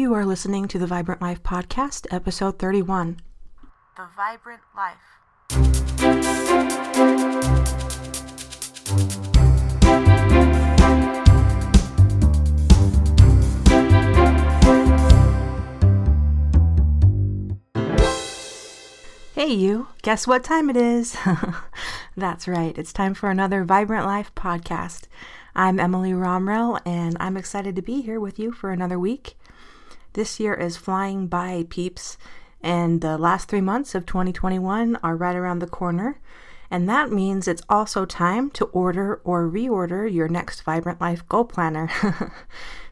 You are listening to The Vibrant Life Podcast, Episode 31. The Vibrant Life. Hey you, guess what time it is? That's right, it's time for another Vibrant Life Podcast. I'm Emily Romrell, and I'm excited to be here with you for another week. This year is flying by, peeps, and the last 3 months of 2021 are right around the corner, and that means it's also time to order or reorder your next Vibrant Life Goal Planner.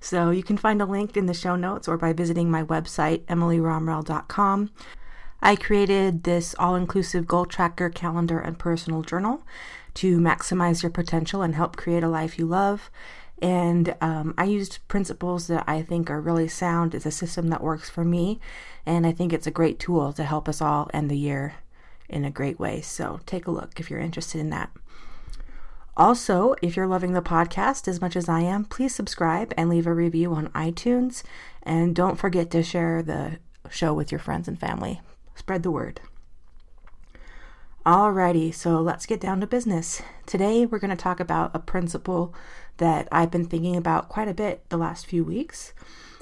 So you can find a link in the show notes or by visiting my website, EmilyRomrell.com. I created this all-inclusive goal tracker, calendar, and personal journal to maximize your potential and help create a life you love. And I used principles that I think are really sound. It's a system that works for me, and I think it's a great tool to help us all end the year in a great way. So take a look if you're interested in that. Also, if you're loving the podcast as much as I am, please subscribe and leave a review on iTunes. And don't forget to share the show with your friends and family. Spread the word. Alrighty, so let's get down to business. Today we're going to talk about a principle that I've been thinking about quite a bit the last few weeks.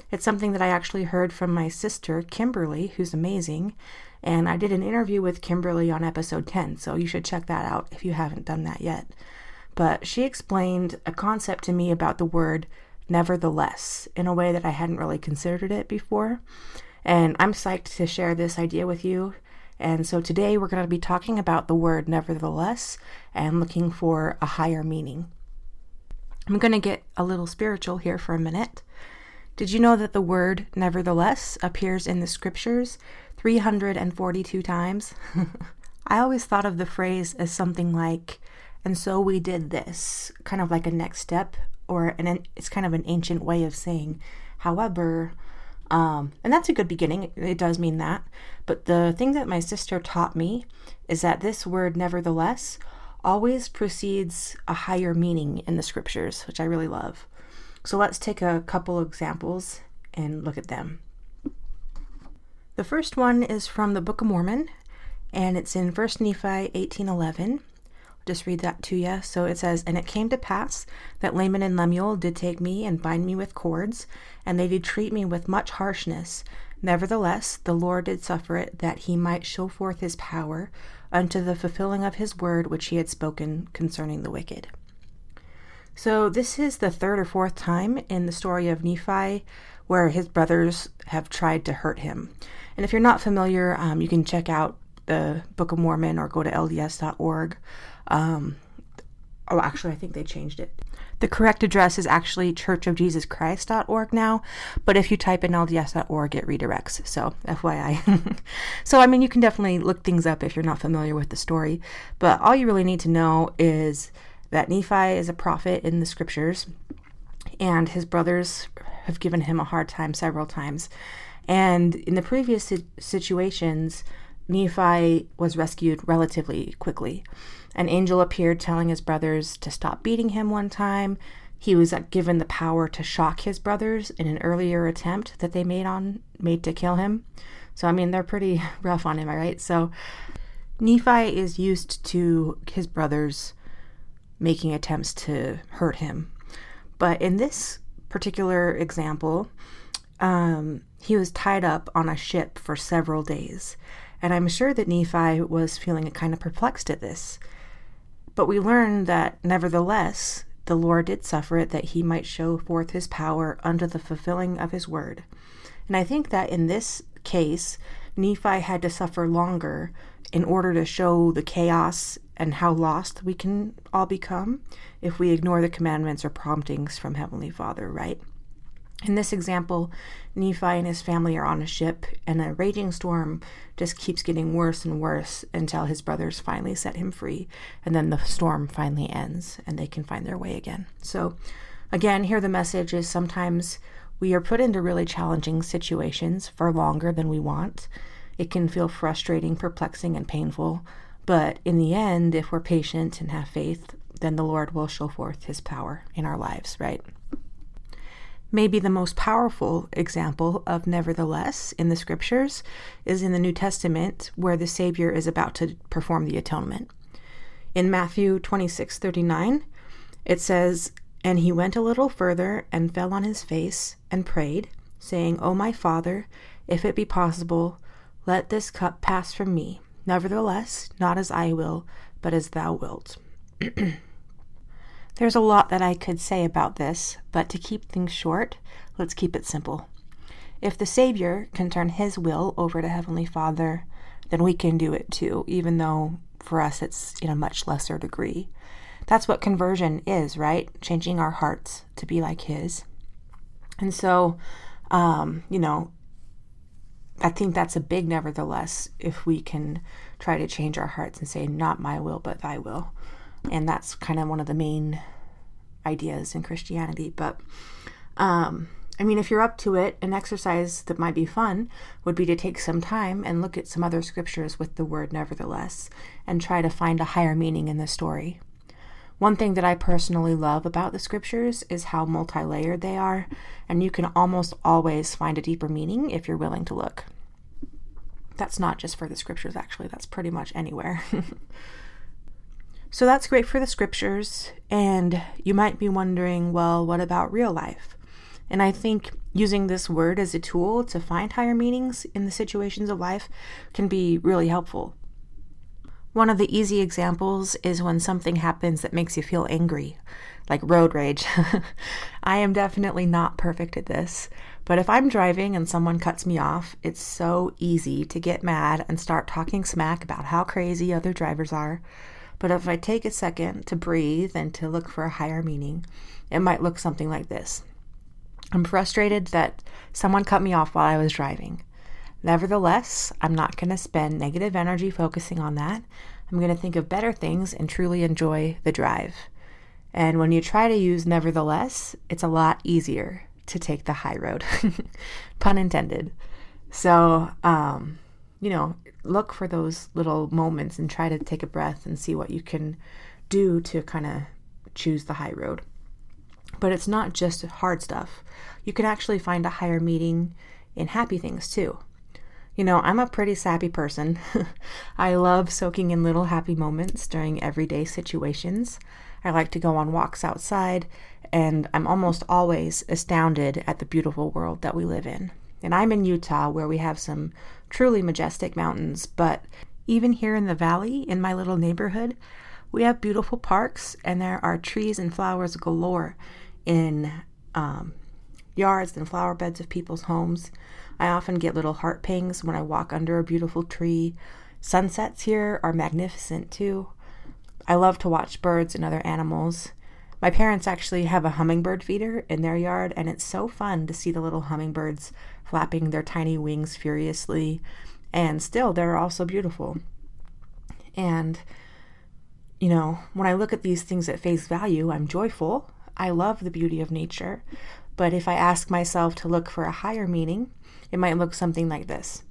It's something that I actually heard from my sister, Kimberly, who's amazing, and I did an interview with Kimberly on episode 10, so you should check that out if you haven't done that yet. But she explained a concept to me about the word nevertheless in a way that I hadn't really considered it before, and I'm psyched to share this idea with you. And so today we're going to be talking about the word nevertheless and looking for a higher meaning. I'm going to get a little spiritual here for a minute. Did you know that the word nevertheless appears in the scriptures 342 times? I always thought of the phrase as something like, and so we did this, kind of like a next step, or it's kind of an ancient way of saying, however. And that's a good beginning. It does mean that. But the thing that my sister taught me is that this word nevertheless always precedes a higher meaning in the scriptures, which I really love. So let's take a couple examples and look at them. The first one is from the Book of Mormon, and it's in 1 Nephi 18:11. Just read that to you. So it says, "And it came to pass that Laman and Lemuel did take me and bind me with cords, and they did treat me with much harshness. Nevertheless, the Lord did suffer it, that he might show forth his power unto the fulfilling of his word which he had spoken concerning the wicked." So this is the third or fourth time in the story of Nephi where his brothers have tried to hurt him. And if you're not familiar, you can check out the Book of Mormon or go to lds.org. I think they changed it. The correct address is actually churchofjesuschrist.org now, but if you type in lds.org, it redirects, so FYI. So, I mean, you can definitely look things up if you're not familiar with the story, but all you really need to know is that Nephi is a prophet in the scriptures, and his brothers have given him a hard time several times. And in the previous situations, Nephi was rescued relatively quickly. An angel appeared telling his brothers to stop beating him one time. He was given the power to shock his brothers in an earlier attempt that they made to kill him. So, I mean, they're pretty rough on him, all right? So Nephi is used to his brothers making attempts to hurt him. But in this particular example, he was tied up on a ship for several days. And I'm sure that Nephi was feeling kind of perplexed at this. But we learn that, nevertheless, the Lord did suffer it that he might show forth his power unto the fulfilling of his word. And I think that in this case, Nephi had to suffer longer in order to show the chaos and how lost we can all become if we ignore the commandments or promptings from Heavenly Father, right? In this example, Nephi and his family are on a ship, and a raging storm just keeps getting worse and worse until his brothers finally set him free, and then the storm finally ends, and they can find their way again. So, again, here the message is sometimes we are put into really challenging situations for longer than we want. It can feel frustrating, perplexing, and painful, but in the end, if we're patient and have faith, then the Lord will show forth his power in our lives, right? Maybe the most powerful example of nevertheless in the scriptures is in the New Testament, where the Savior is about to perform the atonement. In Matthew 26:39, it says, "And he went a little further and fell on his face and prayed, saying, O my Father, if it be possible, let this cup pass from me. Nevertheless, not as I will, but as thou wilt." There's a lot that I could say about this, but to keep things short, let's keep it simple. If the Savior can turn his will over to Heavenly Father, then we can do it too, even though for us it's in a much lesser degree. That's what conversion is, right? Changing our hearts to be like his. And so, I think that's a big nevertheless if we can try to change our hearts and say, not my will, but thy will. And that's kind of one of the main ideas in Christianity. But, if you're up to it, an exercise that might be fun would be to take some time and look at some other scriptures with the word nevertheless and try to find a higher meaning in the story. One thing that I personally love about the scriptures is how multi-layered they are, and you can almost always find a deeper meaning if you're willing to look. That's not just for the scriptures, actually. That's pretty much anywhere. So that's great for the scriptures, and you might be wondering, well, what about real life? And I think using this word as a tool to find higher meanings in the situations of life can be really helpful. One of the easy examples is when something happens that makes you feel angry, like road rage. I am definitely not perfect at this, but if I'm driving and someone cuts me off, it's so easy to get mad and start talking smack about how crazy other drivers are. But if I take a second to breathe and to look for a higher meaning, it might look something like this. I'm frustrated that someone cut me off while I was driving. Nevertheless, I'm not going to spend negative energy focusing on that. I'm going to think of better things and truly enjoy the drive. And when you try to use nevertheless, it's a lot easier to take the high road. Pun intended. So, look for those little moments and try to take a breath and see what you can do to kind of choose the high road. But it's not just hard stuff. You can actually find a higher meaning in happy things too. I'm a pretty sappy person. I love soaking in little happy moments during everyday situations. I like to go on walks outside, and I'm almost always astounded at the beautiful world that we live in. And I'm in Utah, where we have some truly majestic mountains, but even here in the valley, in my little neighborhood, we have beautiful parks, and there are trees and flowers galore in yards and flower beds of people's homes. I often get little heart pings when I walk under a beautiful tree. Sunsets here are magnificent too. I love to watch birds and other animals. My parents actually have a hummingbird feeder in their yard, and it's so fun to see the little hummingbirds flapping their tiny wings furiously, and still they're also beautiful. And, when I look at these things at face value, I'm joyful. I love the beauty of nature, but if I ask myself to look for a higher meaning, it might look something like this.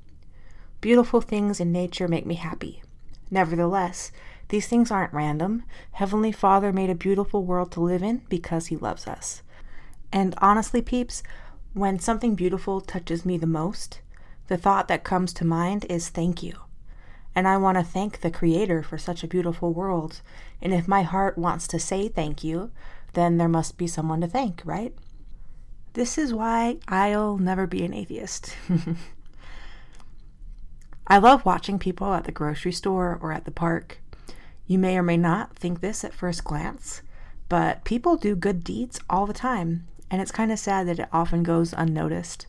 Beautiful things in nature make me happy. Nevertheless, these things aren't random. Heavenly Father made a beautiful world to live in because he loves us. And honestly, peeps, when something beautiful touches me the most, the thought that comes to mind is thank you. And I want to thank the Creator for such a beautiful world. And if my heart wants to say thank you, then there must be someone to thank, right? This is why I'll never be an atheist. I love watching people at the grocery store or at the park. You may or may not think this at first glance, but people do good deeds all the time, and it's kind of sad that it often goes unnoticed.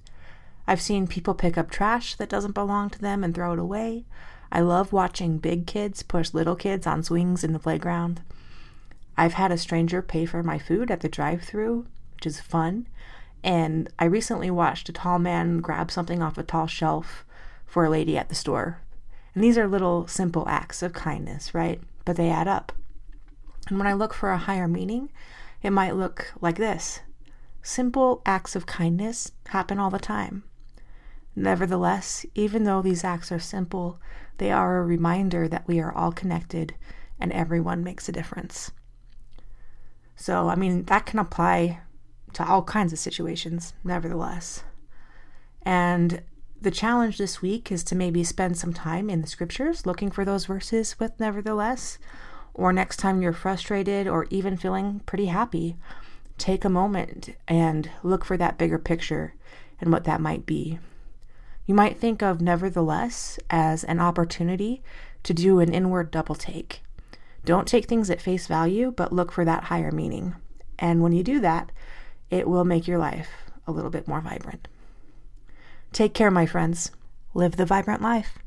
I've seen people pick up trash that doesn't belong to them and throw it away. I love watching big kids push little kids on swings in the playground. I've had a stranger pay for my food at the drive-thru, which is fun, and I recently watched a tall man grab something off a tall shelf for a lady at the store. And these are little simple acts of kindness, right? But they add up. And when I look for a higher meaning, it might look like this. Simple acts of kindness happen all the time. Nevertheless, even though these acts are simple, they are a reminder that we are all connected and everyone makes a difference. So, that can apply to all kinds of situations, nevertheless. And the challenge this week is to maybe spend some time in the scriptures looking for those verses with nevertheless, or next time you're frustrated or even feeling pretty happy, take a moment and look for that bigger picture and what that might be. You might think of nevertheless as an opportunity to do an inward double take. Don't take things at face value, but look for that higher meaning. And when you do that, it will make your life a little bit more vibrant. Take care, my friends. Live the vibrant life.